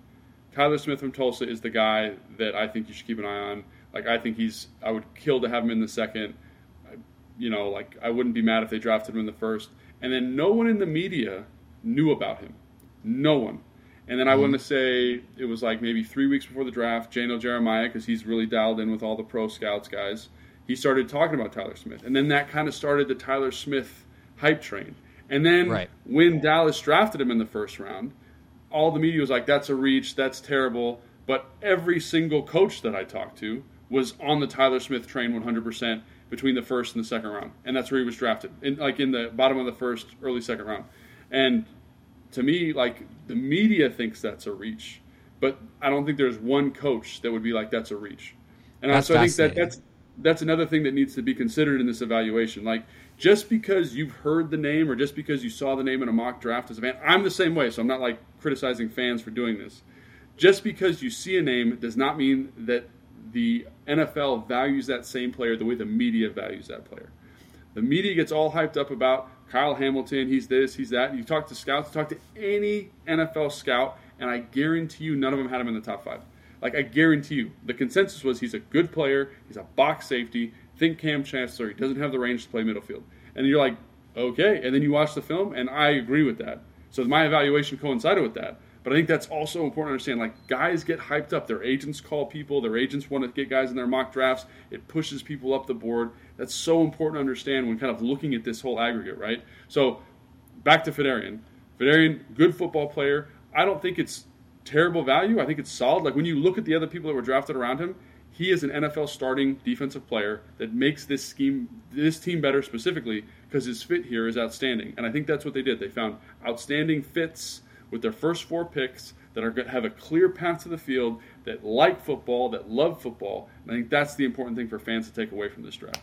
Tyler Smith from Tulsa is the guy that I think you should keep an eye on. Like, I think he's – I would kill to have him in the second. You know, like, I wouldn't be mad if they drafted him in the first. And then no one in the media knew about him. No one. And then I mm-hmm. want to say it was like maybe three weeks before the draft, Jano Jeremiah, because he's really dialed in with all the pro scouts guys, he started talking about Tyler Smith. And then that kind of started the Tyler Smith hype train. And then right. when Dallas drafted him in the first round, all the media was like, that's a reach, that's terrible. But every single coach that I talked to was on the Tyler Smith train one hundred percent between the first and the second round. And that's where he was drafted, in, like in the bottom of the first, early second round. And to me, like, the media thinks that's a reach. But I don't think there's one coach that would be like, that's a reach. And that's so I think that that's that's another thing that needs to be considered in this evaluation. Like, just because you've heard the name or just because you saw the name in a mock draft as a fan, I'm the same way, so I'm not, like, criticizing fans for doing this. Just because you see a name does not mean that the N F L values that same player the way the media values that player. The media gets all hyped up about Kyle Hamilton, he's this, he's that. You talk to scouts, talk to any N F L scout, and I guarantee you none of them had him in the top five. Like, I guarantee you. The consensus was he's a good player, he's a box safety, think Cam Chancellor, he doesn't have the range to play middle field. And you're like, okay. And then you watch the film, and I agree with that. So my evaluation coincided with that. But I think that's also important to understand. Like, guys get hyped up. Their agents call people. Their agents want to get guys in their mock drafts. It pushes people up the board. That's so important to understand when kind of looking at this whole aggregate, right? So back to Phidarian. Phidarian, good football player. I don't think it's terrible value. I think it's solid. Like, when you look at the other people that were drafted around him, he is an N F L starting defensive player that makes this scheme, this team better specifically because his fit here is outstanding. And I think that's what they did. They found outstanding fits with their first four picks that are going to have a clear path to the field, that like football, that love football. And I think that's the important thing for fans to take away from this draft.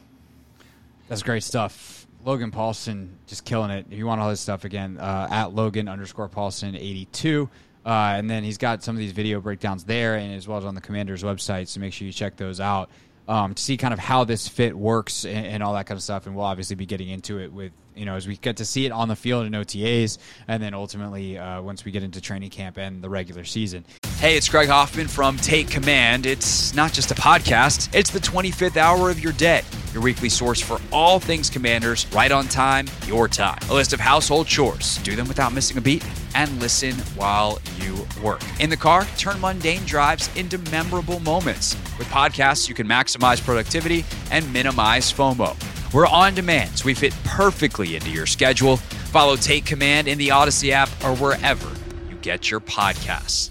That's great stuff. Logan Paulsen, just killing it. If you want all this stuff, again, uh, at Logan underscore Paulsen eighty-two. Uh, and then he's got some of these video breakdowns there and as well as on the Commanders website, so make sure you check those out um, to see kind of how this fit works and, and all that kind of stuff. And we'll obviously be getting into it with, you know, as we get to see it on the field in O T As, and then ultimately uh, once we get into training camp and the regular season. Hey, it's Craig Hoffman from Take Command. It's not just a podcast, it's the twenty-fifth hour of your day. Your weekly source for all things Commanders, right on time, your time. A list of household chores. Do them without missing a beat and listen while you work. In the car, turn mundane drives into memorable moments. With podcasts, you can maximize productivity and minimize FOMO. We're on demand, so we fit perfectly into your schedule. Follow Take Command in the Odyssey app or wherever you get your podcasts.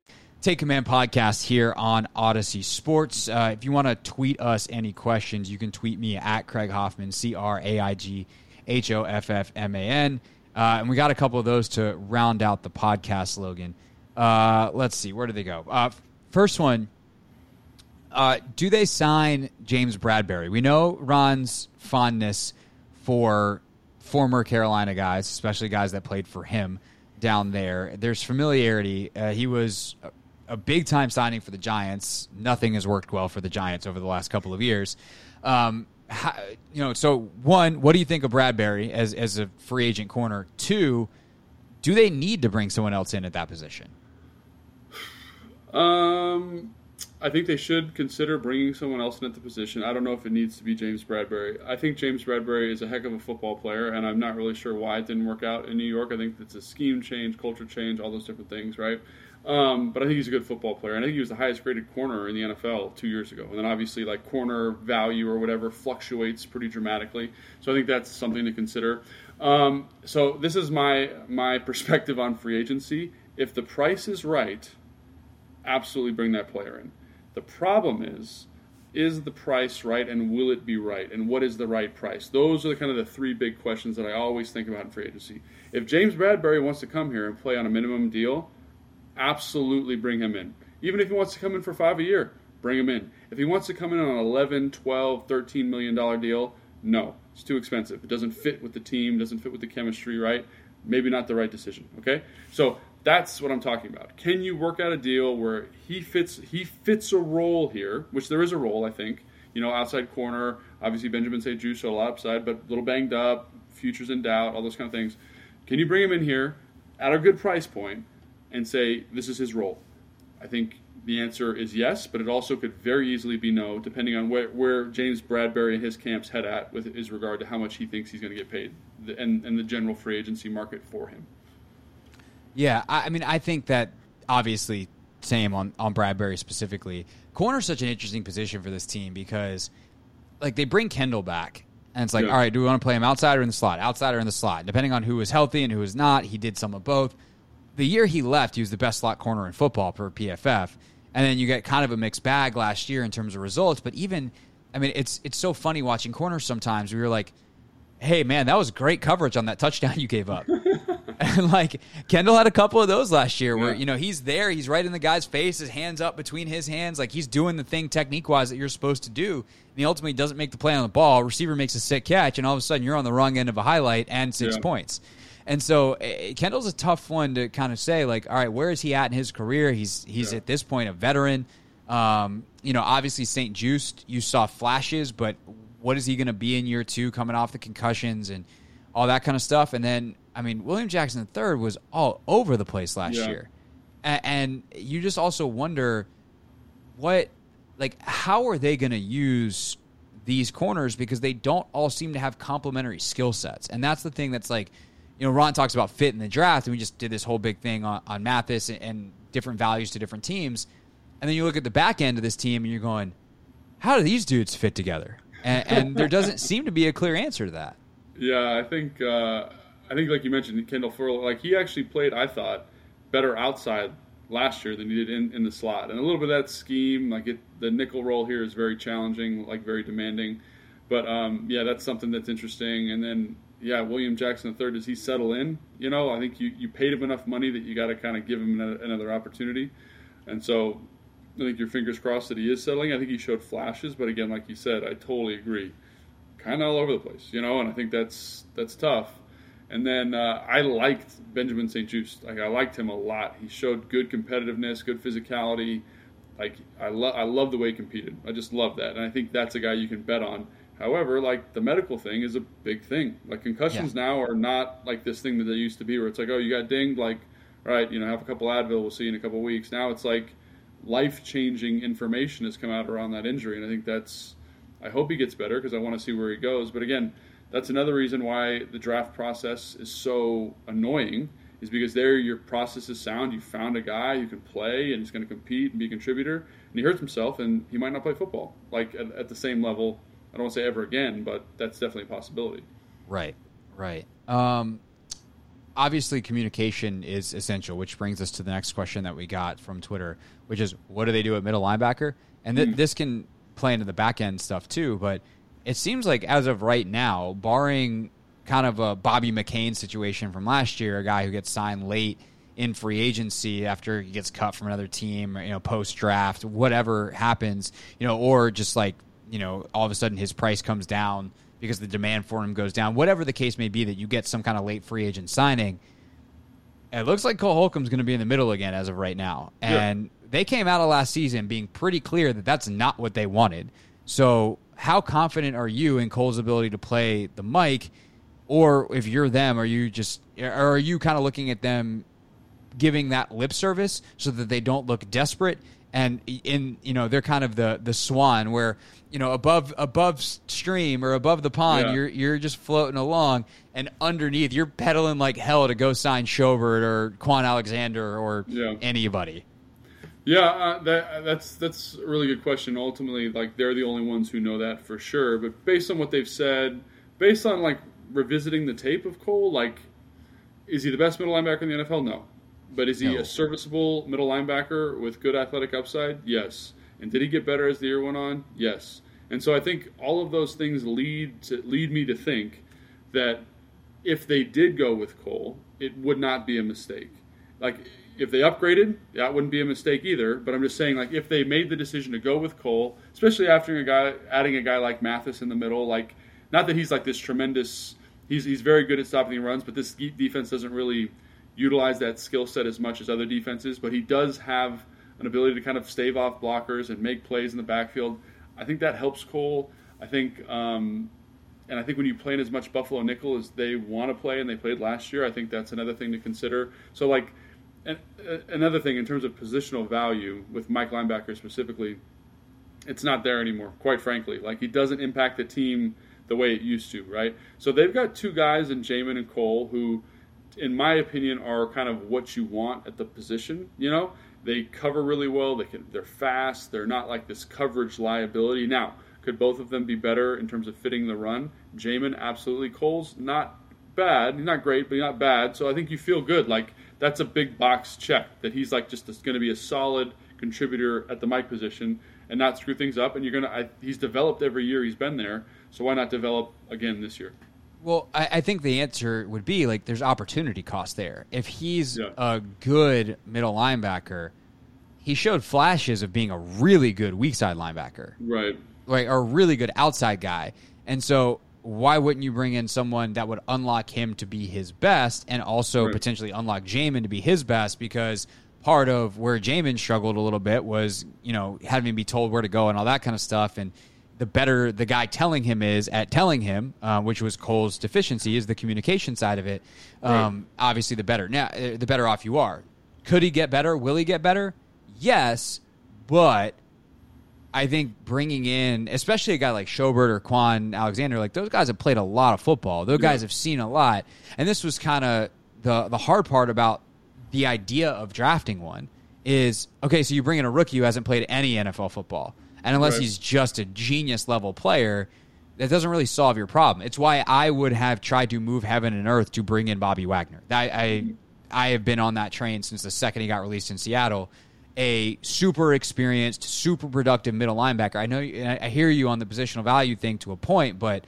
Take Command Podcast here on Odyssey Sports. Uh, if you want to tweet us any questions, you can tweet me at Craig Hoffman, C R A I G H O F F M A N. Uh, and we got a couple of those to round out the podcast, Logan. Uh, let's see. Where do they go? Uh, first one, uh, do they sign James Bradbury? We know Ron's fondness for former Carolina guys, especially guys that played for him down there. There's familiarity. Uh, he was... a big-time signing for the Giants. Nothing has worked well for the Giants over the last couple of years. Um, how, you know, so, one, what do you think of Bradbury as, as a free agent corner? Two, do they need to bring someone else in at that position? Um, I think they should consider bringing someone else in at the position. I don't know if it needs to be James Bradbury. I think James Bradbury is a heck of a football player, and I'm not really sure why it didn't work out in New York. I think it's a scheme change, culture change, all those different things, right? Um, but I think he's a good football player. And I think he was the highest graded corner in the N F L two years ago. And then obviously, like, corner value or whatever fluctuates pretty dramatically. So I think that's something to consider. Um, so this is my my perspective on free agency. If the price is right, absolutely bring that player in. The problem is, is the price right and will it be right? And what is the right price? Those are the kind of the three big questions that I always think about in free agency. If James Bradbury wants to come here and play on a minimum deal, absolutely bring him in. Even if he wants to come in for five a year, bring him in. If he wants to come in on an eleven, twelve, thirteen million dollar deal, no, it's too expensive. It doesn't fit with the team, doesn't fit with the chemistry, right? maybe not the right decision, okay? So that's what I'm talking about. Can you work out a deal where he fits he fits a role here, which there is a role, I think. You know, outside corner, obviously Benjamin St-Juste, so a lot upside, but a little banged up, futures in doubt, all those kind of things. Can you bring him in here at a good price point and say this is his role? I think the answer is yes, but it also could very easily be no, depending on where, where James Bradbury and his camp's head at with his regard to how much he thinks he's going to get paid and, and the general free agency market for him. Yeah, I mean, I think that obviously same on, on Bradbury specifically. Corner's such an interesting position for this team because, like, they bring Kendall back. And it's like, yeah. all right, do we want to play him outside or in the slot? Outside or in the slot? Depending on who was healthy and who was not, he did some of both. The year he left, he was the best slot corner in football per P F F. And then you get kind of a mixed bag last year in terms of results. But even, I mean, it's it's so funny watching corners sometimes. We were like, hey, man, that was great coverage on that touchdown you gave up. And, like, Kendall had a couple of those last year where, yeah. you know, he's there. He's right in the guy's face, his hands up between his hands. Like, he's doing the thing technique-wise that you're supposed to do. And he ultimately doesn't make the play on the ball. Receiver makes a sick catch, and all of a sudden you're on the wrong end of a highlight and six yeah. points. And so uh, Kendall's a tough one to kind of say, like, all right, where is he at in his career? He's, he's yeah. at this point, a veteran. Um, you know, obviously St-Juste, you saw flashes, but what is he going to be in year two coming off the concussions and all that kind of stuff? And then, I mean, William Jackson the third was all over the place last yeah. year. A- and you just also wonder what, like, how are they going to use these corners? Because they don't all seem to have complementary skill sets. And that's the thing that's like, you know, Ron talks about fit in the draft, and we just did this whole big thing on, on Mathis and, and different values to different teams. And then you look at the back end of this team and you're going, how do these dudes fit together? And, and there doesn't seem to be a clear answer to that. Yeah, I think... Uh... I think, like you mentioned, Kendall Fuller, like he actually played, I thought, better outside last year than he did in, in the slot. And a little bit of that scheme, like it, the nickel role here is very challenging, like very demanding. But, um, yeah, that's something that's interesting. And then, yeah, William Jackson the third, does he settle in? You know, I think you, you paid him enough money that you got to kind of give him another, another opportunity. And so I think your fingers crossed that he is settling. I think he showed flashes. But, again, like you said, I totally agree. Kind of all over the place, you know, and I think that's that's tough. And then uh, I liked Benjamin St-Juste. Like I liked him a lot. He showed good competitiveness, good physicality. Like I love, I love the way he competed. I just love that, and I think that's a guy you can bet on. However, like the medical thing is a big thing. Like concussions yeah. now are not like this thing that they used to be, where it's like, oh, you got dinged. Like, all right, you know, have a couple Advil. We'll see you in a couple of weeks. Now it's like life-changing information has come out around that injury, and I think that's. I hope he gets better because I want to see where he goes. But again. That's another reason why the draft process is so annoying is because there your process is sound. You found a guy who can play and he's going to compete and be a contributor, and he hurts himself and he might not play football like at, at the same level. I don't want to say ever again, but that's definitely a possibility. Right, right. Um, obviously, communication is essential, which brings us to the next question that we got from Twitter, which is what do they do at middle linebacker? And th- mm. this can play into the back end stuff too, but it seems like as of right now, barring kind of a Bobby McCain situation from last year, a guy who gets signed late in free agency after he gets cut from another team, you know, post-draft, whatever happens, you know, or just like, you know, all of a sudden his price comes down because the demand for him goes down, whatever the case may be that you get some kind of late free agent signing. It looks like Cole Holcomb's going to be in the middle again as of right now. And yeah. they came out of last season being pretty clear that that's not what they wanted. So how confident are you in Cole's ability to play the mic? Or if you're them, are you just – are you kind of looking at them giving that lip service so that they don't look desperate? And, in you know, they're kind of the, the swan where, you know, above above stream or above the pond, yeah. you're you're just floating along, and underneath you're pedaling like hell to go sign Schobert or Kwon Alexander or yeah. anybody. Yeah, uh, that, that's that's a really good question. Ultimately, like they're the only ones who know that for sure. But based on what they've said, based on like revisiting the tape of Cole, like is he the best middle linebacker in the N F L? No. But is he no. a serviceable middle linebacker with good athletic upside? Yes. And did he get better as the year went on? Yes. And so I think all of those things lead to, lead me to think that if they did go with Cole, it would not be a mistake. Like. If they upgraded, that wouldn't be a mistake either. But I'm just saying, like, if they made the decision to go with Cole, especially after a guy adding a guy like Mathis in the middle, like, not that he's like this tremendous, he's he's very good at stopping the runs, but this defense doesn't really utilize that skill set as much as other defenses. But he does have an ability to kind of stave off blockers and make plays in the backfield. I think that helps Cole. I think, um, and I think when you play in as much Buffalo nickel as they want to play and they played last year, I think that's another thing to consider. So, like, and, uh, another thing in terms of positional value with Mike linebacker specifically, it's not there anymore, quite frankly. Like, he doesn't impact the team the way it used to, right? So they've got two guys in Jamin and Cole who, in my opinion, are kind of what you want at the position. You know, they cover really well. They can, they're fast. They're not like this coverage liability. Now, could both of them be better in terms of fitting the run? Jamin, absolutely. Cole's not bad. He's not great, but he's not bad. So I think you feel good. Like, that's a big box check that he's like just going to be a solid contributor at the Mike position and not screw things up. And you're gonna, I, he's developed every year he's been there. So why not develop again this year? Well, I, I think the answer would be, like, there's opportunity cost there. If he's yeah. a good middle linebacker, he showed flashes of being a really good weak side linebacker. Right. Like, or a really good outside guy. And so why wouldn't you bring in someone that would unlock him to be his best and also right. potentially unlock Jamin to be his best? Because part of where Jamin struggled a little bit was, you know, having to be told where to go and all that kind of stuff. And the better the guy telling him is at telling him, uh, which was Cole's deficiency, is the communication side of it. Um, right. Obviously, the better now, the better off you are. Could he get better? Will he get better? Yes, but I think bringing in, especially a guy like Schobert or Kwon Alexander, like, those guys have played a lot of football. Those yeah. guys have seen a lot, and this was kind of the the hard part about the idea of drafting one is, okay, so you bring in a rookie who hasn't played any N F L football. And unless right. he's just a genius-level player, that doesn't really solve your problem. It's why I would have tried to move heaven and earth to bring in Bobby Wagner. I, I I have been on that train since the second he got released in Seattle, a super experienced, super productive middle linebacker. I know, I hear you on the positional value thing to a point, but,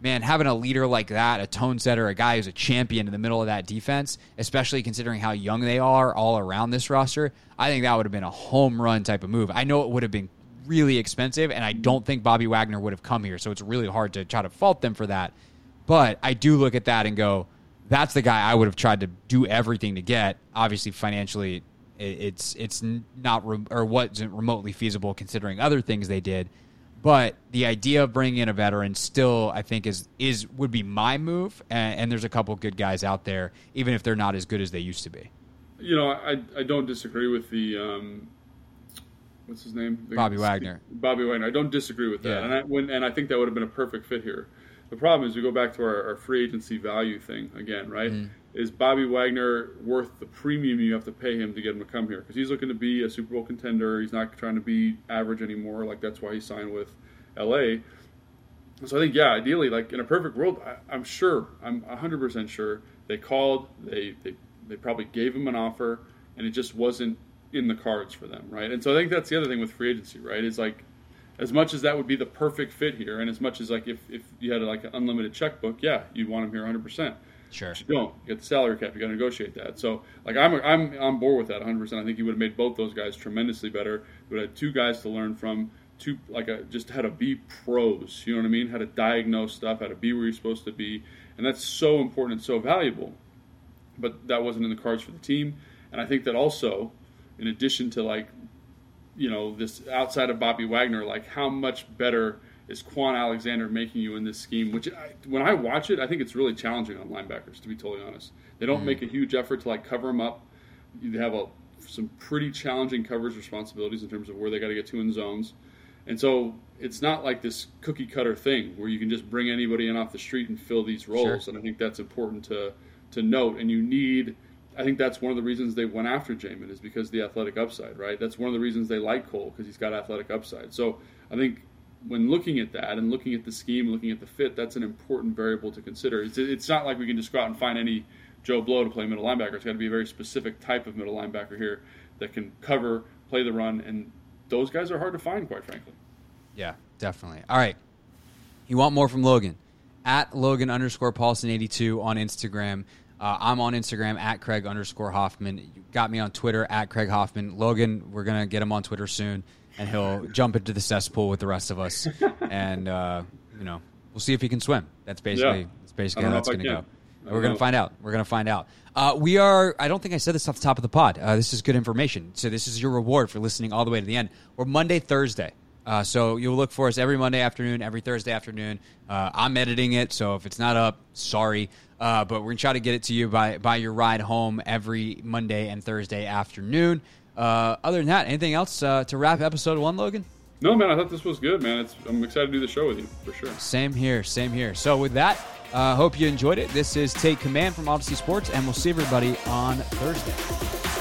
man, having a leader like that, a tone setter, a guy who's a champion in the middle of that defense, especially considering how young they are all around this roster, I think that would have been a home run type of move. I know it would have been really expensive, and I don't think Bobby Wagner would have come here, so it's really hard to try to fault them for that. But I do look at that and go, that's the guy I would have tried to do everything to get. Obviously, financially, it's it's not re- or wasn't remotely feasible considering other things they did. But the idea of bringing in a veteran still, I think, is is would be my move. And, and there's a couple good guys out there, even if they're not as good as they used to be. You know, I I don't disagree with the. Um... What's his name? Bobby Wagner. Bobby Wagner. I don't disagree with that. Yeah. And, I, when, and I think that would have been a perfect fit here. The problem is we go back to our, our free agency value thing again, right? Mm-hmm. Is Bobby Wagner worth the premium you have to pay him to get him to come here? Because he's looking to be a Super Bowl contender. He's not trying to be average anymore. Like, that's why he signed with L A. So I think, yeah, ideally, like, in a perfect world, I, I'm sure, I'm one hundred percent sure, they called, they, they, they probably gave him an offer, and it just wasn't in the cards for them, right? And so I think that's the other thing with free agency, right? Is like, as much as that would be the perfect fit here, and as much as like if, if you had like an unlimited checkbook, yeah, you'd want him here one hundred percent. Sure. But you don't. You got the salary cap. You got to negotiate that. So like I'm I'm on board with that one hundred percent. I think you would have made both those guys tremendously better. You would have had two guys to learn from, two like a, just how to be pros. You know what I mean? How to diagnose stuff, how to be where you're supposed to be, and that's so important and so valuable. But that wasn't in the cards for the team, and I think that also, in addition to, like, you know, this outside of Bobby Wagner, like, how much better is Kwon Alexander making you in this scheme? Which, I, when I watch it, I think it's really challenging on linebackers, to be totally honest. They don't mm. make a huge effort to, like, cover them up. They have a, some pretty challenging coverage responsibilities in terms of where they got to get to in zones. And so it's not like this cookie-cutter thing where you can just bring anybody in off the street and fill these roles. Sure. And I think that's important to to note. And you need – I think that's one of the reasons they went after Jamin is because of the athletic upside, right? That's one of the reasons they like Cole, because he's got athletic upside. So I think when looking at that and looking at the scheme, looking at the fit, that's an important variable to consider. It's, it's not like we can just go out and find any Joe Blow to play middle linebacker. It's got to be a very specific type of middle linebacker here that can cover, play the run, and those guys are hard to find, quite frankly. Yeah, definitely. All right. You want more from Logan? At Logan underscore Paulsen eighty-two on Instagram. Uh, I'm on Instagram at Craig underscore Hoffman. You got me on Twitter at Craig Hoffman. Logan, we're going to get him on Twitter soon, and he'll jump into the cesspool with the rest of us. And, uh, you know, we'll see if he can swim. That's basically, yeah. that's basically how that's going to go. We're going to find out. We're going to find out. Uh, we are, I don't think I said this off the top of the pod. Uh, this is good information. So this is your reward for listening all the way to the end. We're Monday, Thursday. Uh, so you'll look for us every Monday afternoon, every Thursday afternoon. Uh, I'm editing it, so if it's not up, sorry. Uh, but we're going to try to get it to you by, by your ride home every Monday and Thursday afternoon. Uh, other than that, anything else uh, to wrap episode one, Logan? No, man, I thought this was good, man. It's, I'm excited to do the show with you, for sure. Same here, same here. So with that, I uh, hope you enjoyed it. This is Take Command from Odyssey Sports, and we'll see everybody on Thursday.